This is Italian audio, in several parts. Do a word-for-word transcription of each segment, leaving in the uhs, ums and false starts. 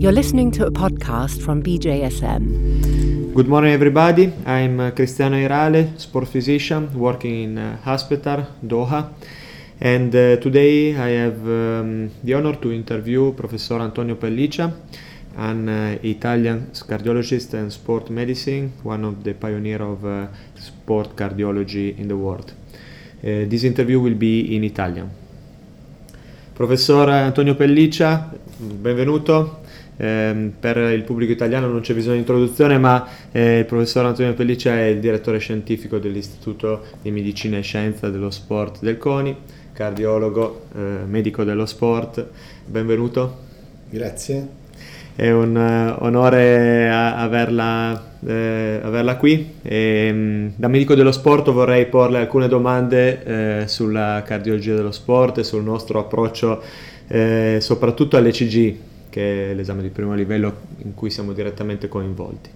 You're listening to a podcast from B J S M. Good morning, everybody. I'm Cristiano Irale, sport physician working in uh, hospital, Doha. And uh, today I have um, the honor to interview Professor Antonio Pelliccia, an uh, Italian cardiologist and sport medicine, one of the pioneers of uh, sport cardiology in the world. Uh, this interview will be in Italian. Professor Antonio Pelliccia, benvenuto. Eh, per il pubblico italiano non c'è bisogno di introduzione, ma eh, il professor Antonio Pelliccia è il direttore scientifico dell'Istituto di Medicina e Scienza dello Sport del CONI, cardiologo, eh, medico dello sport. Benvenuto. Grazie. È un uh, onore a, averla, eh, averla qui. E, da medico dello sport vorrei porle alcune domande eh, sulla cardiologia dello sport e sul nostro approccio eh, soprattutto all'E C G, che è l'esame di primo livello in cui siamo direttamente coinvolti.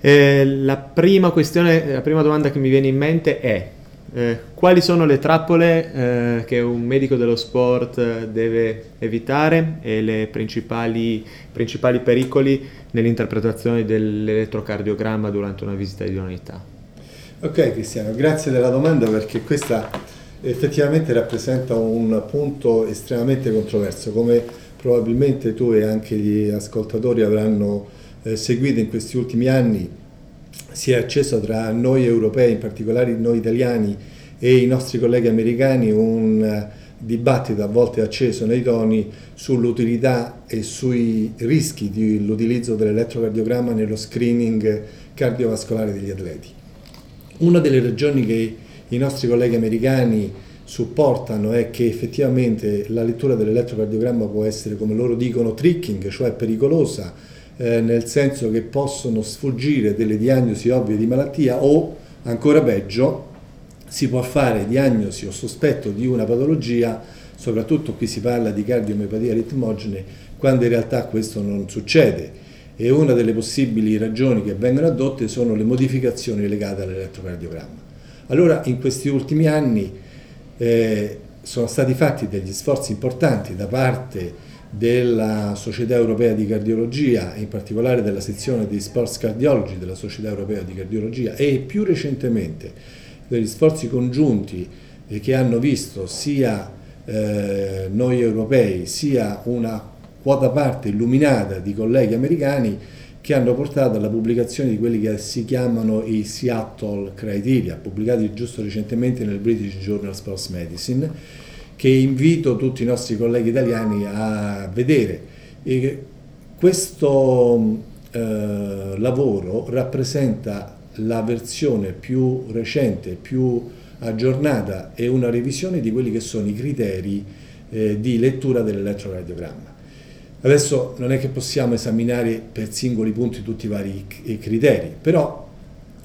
Eh, la prima questione, la prima domanda che mi viene in mente è eh, quali sono le trappole eh, che un medico dello sport deve evitare e le principali, principali pericoli nell'interpretazione dell'elettrocardiogramma durante una visita di unità? Ok Cristiano, grazie della domanda, perché questa effettivamente rappresenta un punto estremamente controverso, come probabilmente tu e anche gli ascoltatori avranno eh, seguito in questi ultimi anni. Si è acceso tra noi europei, in particolare noi italiani, e i nostri colleghi americani un dibattito a volte acceso nei toni sull'utilità e sui rischi dell'utilizzo dell'elettrocardiogramma nello screening cardiovascolare degli atleti. Una delle ragioni che i nostri colleghi americani supportano è che effettivamente la lettura dell'elettrocardiogramma può essere, come loro dicono, tricking, cioè pericolosa, eh, nel senso che possono sfuggire delle diagnosi ovvie di malattia, o ancora peggio si può fare diagnosi o sospetto di una patologia, soprattutto qui si parla di cardiomiopatia ritmogene, quando in realtà questo non succede. E una delle possibili ragioni che vengono addotte sono le modificazioni legate all'elettrocardiogramma. Allora, in questi ultimi anni Eh, sono stati fatti degli sforzi importanti da parte della Società Europea di Cardiologia, in particolare della sezione di Sports Cardiology della Società Europea di Cardiologia, e più recentemente degli sforzi congiunti eh, che hanno visto sia eh, noi europei sia una quota parte illuminata di colleghi americani, che hanno portato alla pubblicazione di quelli che si chiamano i Seattle Criteria, pubblicati giusto recentemente nel British Journal of Sports Medicine, che invito tutti i nostri colleghi italiani a vedere. E questo eh, lavoro rappresenta la versione più recente, più aggiornata e una revisione di quelli che sono i criteri eh, di lettura dell'elettrocardiogramma. Adesso non è che possiamo esaminare per singoli punti tutti i vari criteri, però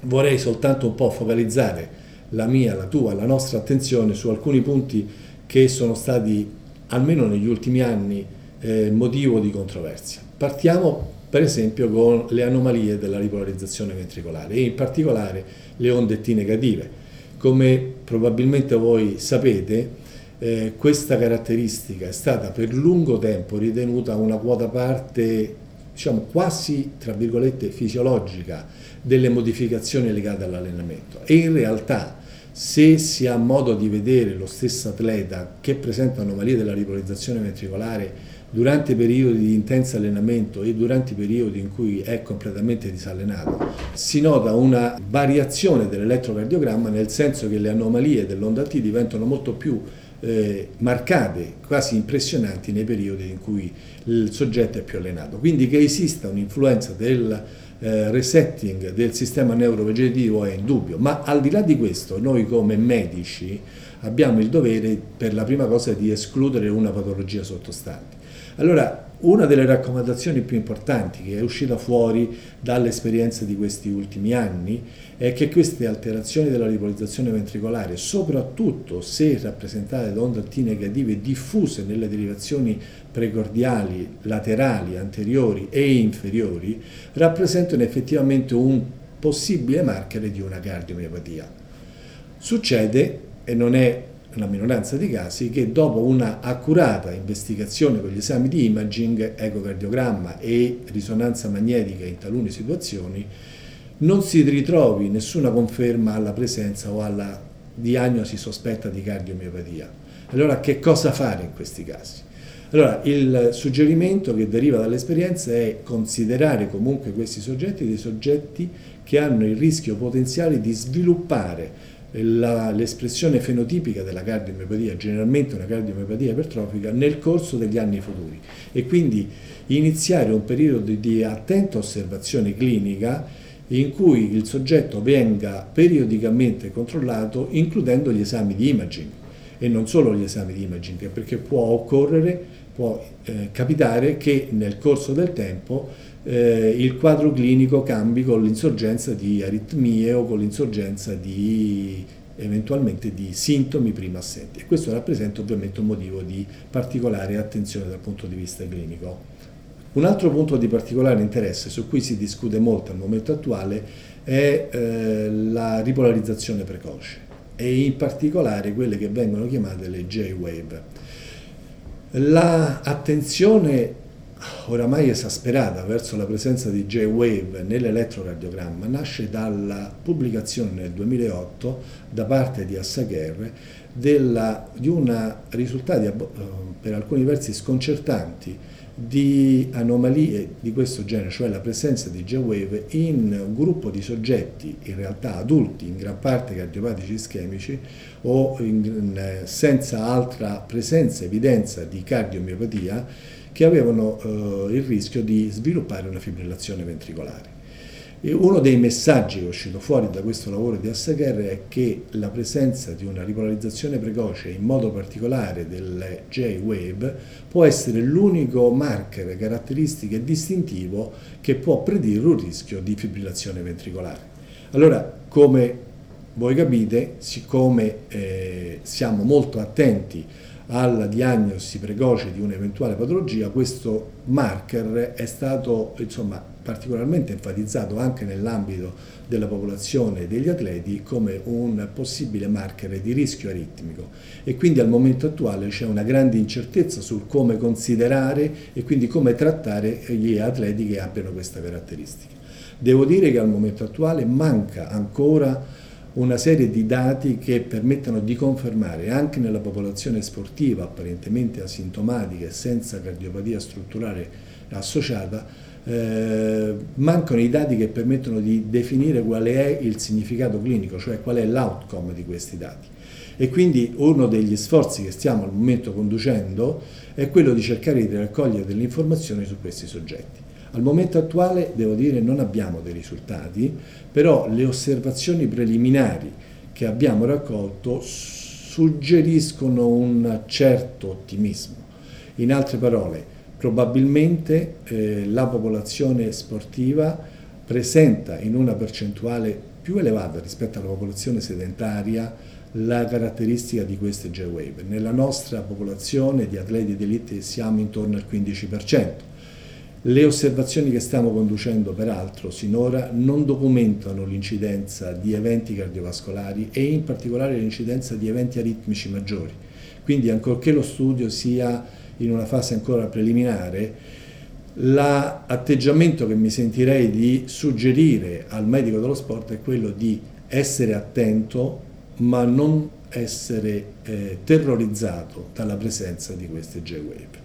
vorrei soltanto un po' focalizzare la mia, la tua, la nostra attenzione su alcuni punti che sono stati, almeno negli ultimi anni, eh, motivo di controversia. Partiamo per esempio con le anomalie della ripolarizzazione ventricolare, e in particolare le onde T negative. Come probabilmente voi sapete, Eh, questa caratteristica è stata per lungo tempo ritenuta una quota parte, diciamo, quasi tra virgolette fisiologica delle modificazioni legate all'allenamento, e in realtà se si ha modo di vedere lo stesso atleta che presenta anomalie della ripolarizzazione ventricolare durante periodi di intenso allenamento e durante i periodi in cui è completamente disallenato, si nota una variazione dell'elettrocardiogramma, nel senso che le anomalie dell'onda T diventano molto più Eh, marcate, quasi impressionanti, nei periodi in cui il soggetto è più allenato. Quindi che esista un'influenza del eh, resetting del sistema neurovegetativo è indubbio, ma al di là di questo noi come medici abbiamo il dovere, per la prima cosa, di escludere una patologia sottostante. Allora, una delle raccomandazioni più importanti che è uscita fuori dall'esperienza di questi ultimi anni è che queste alterazioni della ripolarizzazione ventricolare, soprattutto se rappresentate da onde T negative diffuse nelle derivazioni precordiali, laterali, anteriori e inferiori, rappresentano effettivamente un possibile marker di una cardiomiopatia. Succede, e non è una minoranza di casi, che dopo una accurata investigazione con gli esami di imaging, ecocardiogramma e risonanza magnetica in talune situazioni, non si ritrovi nessuna conferma alla presenza o alla diagnosi sospetta di cardiomiopatia. Allora che cosa fare in questi casi? Allora il suggerimento che deriva dall'esperienza è considerare comunque questi soggetti dei soggetti che hanno il rischio potenziale di sviluppare La, l'espressione fenotipica della cardiomiopatia, generalmente una cardiomiopatia ipertrofica, nel corso degli anni futuri, e quindi iniziare un periodo di, di attenta osservazione clinica in cui il soggetto venga periodicamente controllato, includendo gli esami di imaging, e non solo gli esami di imaging, perché può occorrere, può eh, capitare che nel corso del tempo Eh, il quadro clinico cambi con l'insorgenza di aritmie o con l'insorgenza di eventualmente di sintomi prima assenti, e questo rappresenta ovviamente un motivo di particolare attenzione dal punto di vista clinico. Un altro punto di particolare interesse su cui si discute molto al momento attuale è eh, la ripolarizzazione precoce, e in particolare quelle che vengono chiamate le J-Wave. La attenzione oramai esasperata verso la presenza di J-Wave nell'elettrocardiogramma nasce dalla pubblicazione nel duemilaotto da parte di Ascarelli della, di una risultati per alcuni versi sconcertanti di anomalie di questo genere, cioè la presenza di J-Wave in un gruppo di soggetti, in realtà adulti, in gran parte cardiopatici ischemici o in, senza altra presenza, evidenza di cardiomiopatia, che avevano eh, il rischio di sviluppare una fibrillazione ventricolare. E uno dei messaggi che è uscito fuori da questo lavoro di Assager è che la presenza di una ripolarizzazione precoce, in modo particolare del J-Wave, può essere l'unico marker, caratteristico e distintivo che può predire un rischio di fibrillazione ventricolare. Allora, come voi capite, siccome eh, siamo molto attenti alla diagnosi precoce di un'eventuale patologia, questo marker è stato insomma particolarmente enfatizzato anche nell'ambito della popolazione degli atleti come un possibile marker di rischio aritmico, e quindi al momento attuale c'è una grande incertezza sul come considerare e quindi come trattare gli atleti che abbiano questa caratteristica. Devo dire che al momento attuale manca ancora una serie di dati che permettano di confermare anche nella popolazione sportiva apparentemente asintomatica e senza cardiopatia strutturale associata, eh, mancano i dati che permettono di definire qual è il significato clinico, cioè qual è l'outcome di questi dati. E quindi uno degli sforzi che stiamo al momento conducendo è quello di cercare di raccogliere delle informazioni su questi soggetti. Al momento attuale, devo dire, non abbiamo dei risultati, però le osservazioni preliminari che abbiamo raccolto suggeriscono un certo ottimismo. In altre parole, probabilmente eh, la popolazione sportiva presenta in una percentuale più elevata rispetto alla popolazione sedentaria la caratteristica di queste J-Wave. Nella nostra popolazione di atleti d'elite siamo intorno al quindici per cento. Le osservazioni che stiamo conducendo, peraltro, sinora non documentano l'incidenza di eventi cardiovascolari e in particolare l'incidenza di eventi aritmici maggiori. Quindi, ancorché lo studio sia in una fase ancora preliminare, l'atteggiamento che mi sentirei di suggerire al medico dello sport è quello di essere attento, ma non essere eh, terrorizzato dalla presenza di queste J-Wave.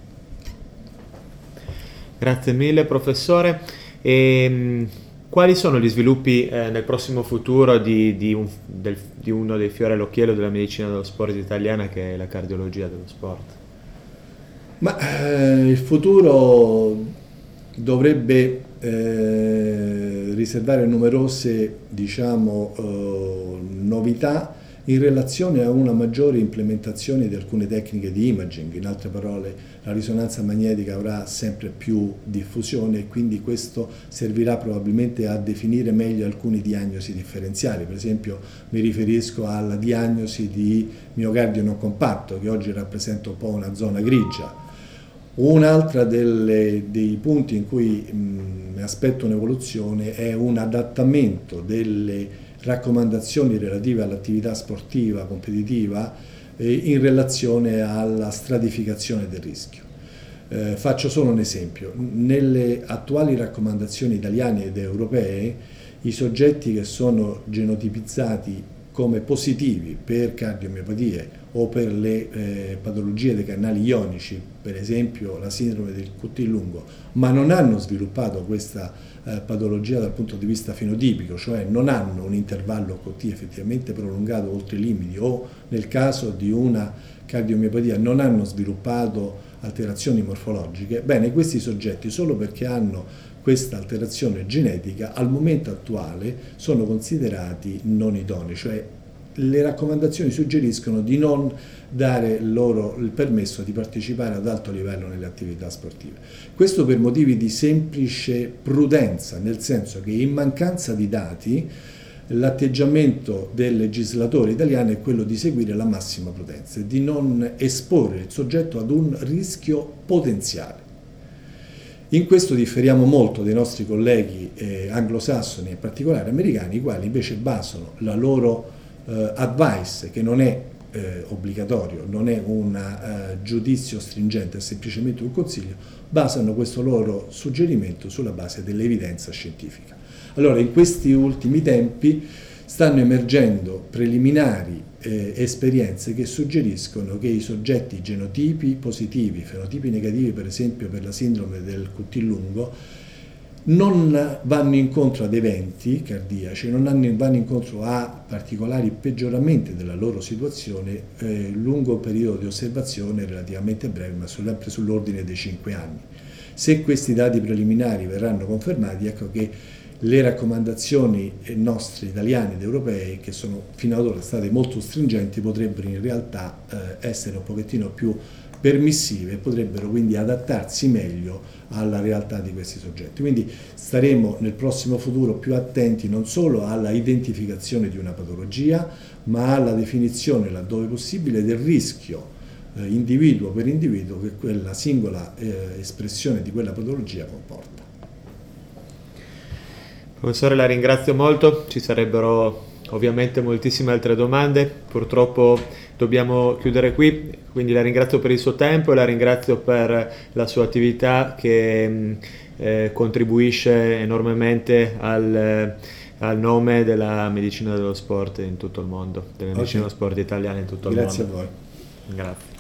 Grazie mille, professore. E, quali sono gli sviluppi eh, nel prossimo futuro di, di, un, del, di uno dei fiori all'occhiello della medicina dello sport italiana, che è la cardiologia dello sport? Ma eh, il futuro dovrebbe eh, riservare numerose, diciamo, eh, novità in relazione a una maggiore implementazione di alcune tecniche di imaging. In altre parole, la risonanza magnetica avrà sempre più diffusione, e quindi questo servirà probabilmente a definire meglio alcune diagnosi differenziali. Per esempio, mi riferisco alla diagnosi di miocardio non compatto, che oggi rappresenta un po' una zona grigia. Un'altra delle, dei punti in cui mh, aspetto un'evoluzione è un adattamento delle raccomandazioni relative all'attività sportiva competitiva eh, in relazione alla stratificazione del rischio. Eh, faccio solo un esempio: nelle attuali raccomandazioni italiane ed europee, i soggetti che sono genotipizzati come positivi per cardiomiopatie o per le eh, patologie dei canali ionici, per esempio la sindrome del Q T lungo, ma non hanno sviluppato questa eh, patologia dal punto di vista fenotipico, cioè non hanno un intervallo Q T effettivamente prolungato oltre i limiti, o nel caso di una cardiomiopatia non hanno sviluppato alterazioni morfologiche, bene, questi soggetti, solo perché hanno questa alterazione genetica, al momento attuale sono considerati non idonei, cioè le raccomandazioni suggeriscono di non dare loro il permesso di partecipare ad alto livello nelle attività sportive. Questo per motivi di semplice prudenza, nel senso che in mancanza di dati l'atteggiamento del legislatore italiano è quello di seguire la massima prudenza e di non esporre il soggetto ad un rischio potenziale. In questo differiamo molto dai nostri colleghi eh, anglosassoni, in particolare americani, i quali invece basano la loro eh, advice, che non è eh, obbligatorio, non è un eh, giudizio stringente, è semplicemente un consiglio, basano questo loro suggerimento sulla base dell'evidenza scientifica. Allora, in questi ultimi tempi stanno emergendo preliminari eh, esperienze che suggeriscono che i soggetti genotipi positivi, fenotipi negativi per esempio per la sindrome del Q T lungo, non vanno incontro ad eventi cardiaci, non vanno incontro a particolari peggioramenti della loro situazione eh, lungo periodo di osservazione relativamente breve, ma sempre sull'ordine dei cinque anni. Se questi dati preliminari verranno confermati, ecco che le raccomandazioni nostre, italiane ed europee, che sono fino ad ora state molto stringenti, potrebbero in realtà eh, essere un pochettino più permissive e potrebbero quindi adattarsi meglio alla realtà di questi soggetti. Quindi staremo nel prossimo futuro più attenti non solo alla identificazione di una patologia, ma alla definizione, laddove possibile, del rischio eh, individuo per individuo che quella singola eh, espressione di quella patologia comporta. Professore, la ringrazio molto, ci sarebbero ovviamente moltissime altre domande, purtroppo dobbiamo chiudere qui, quindi la ringrazio per il suo tempo e la ringrazio per la sua attività che eh, contribuisce enormemente al, al nome della medicina dello sport in tutto il mondo, della medicina dello sport italiana in tutto il mondo. Grazie a voi. Grazie.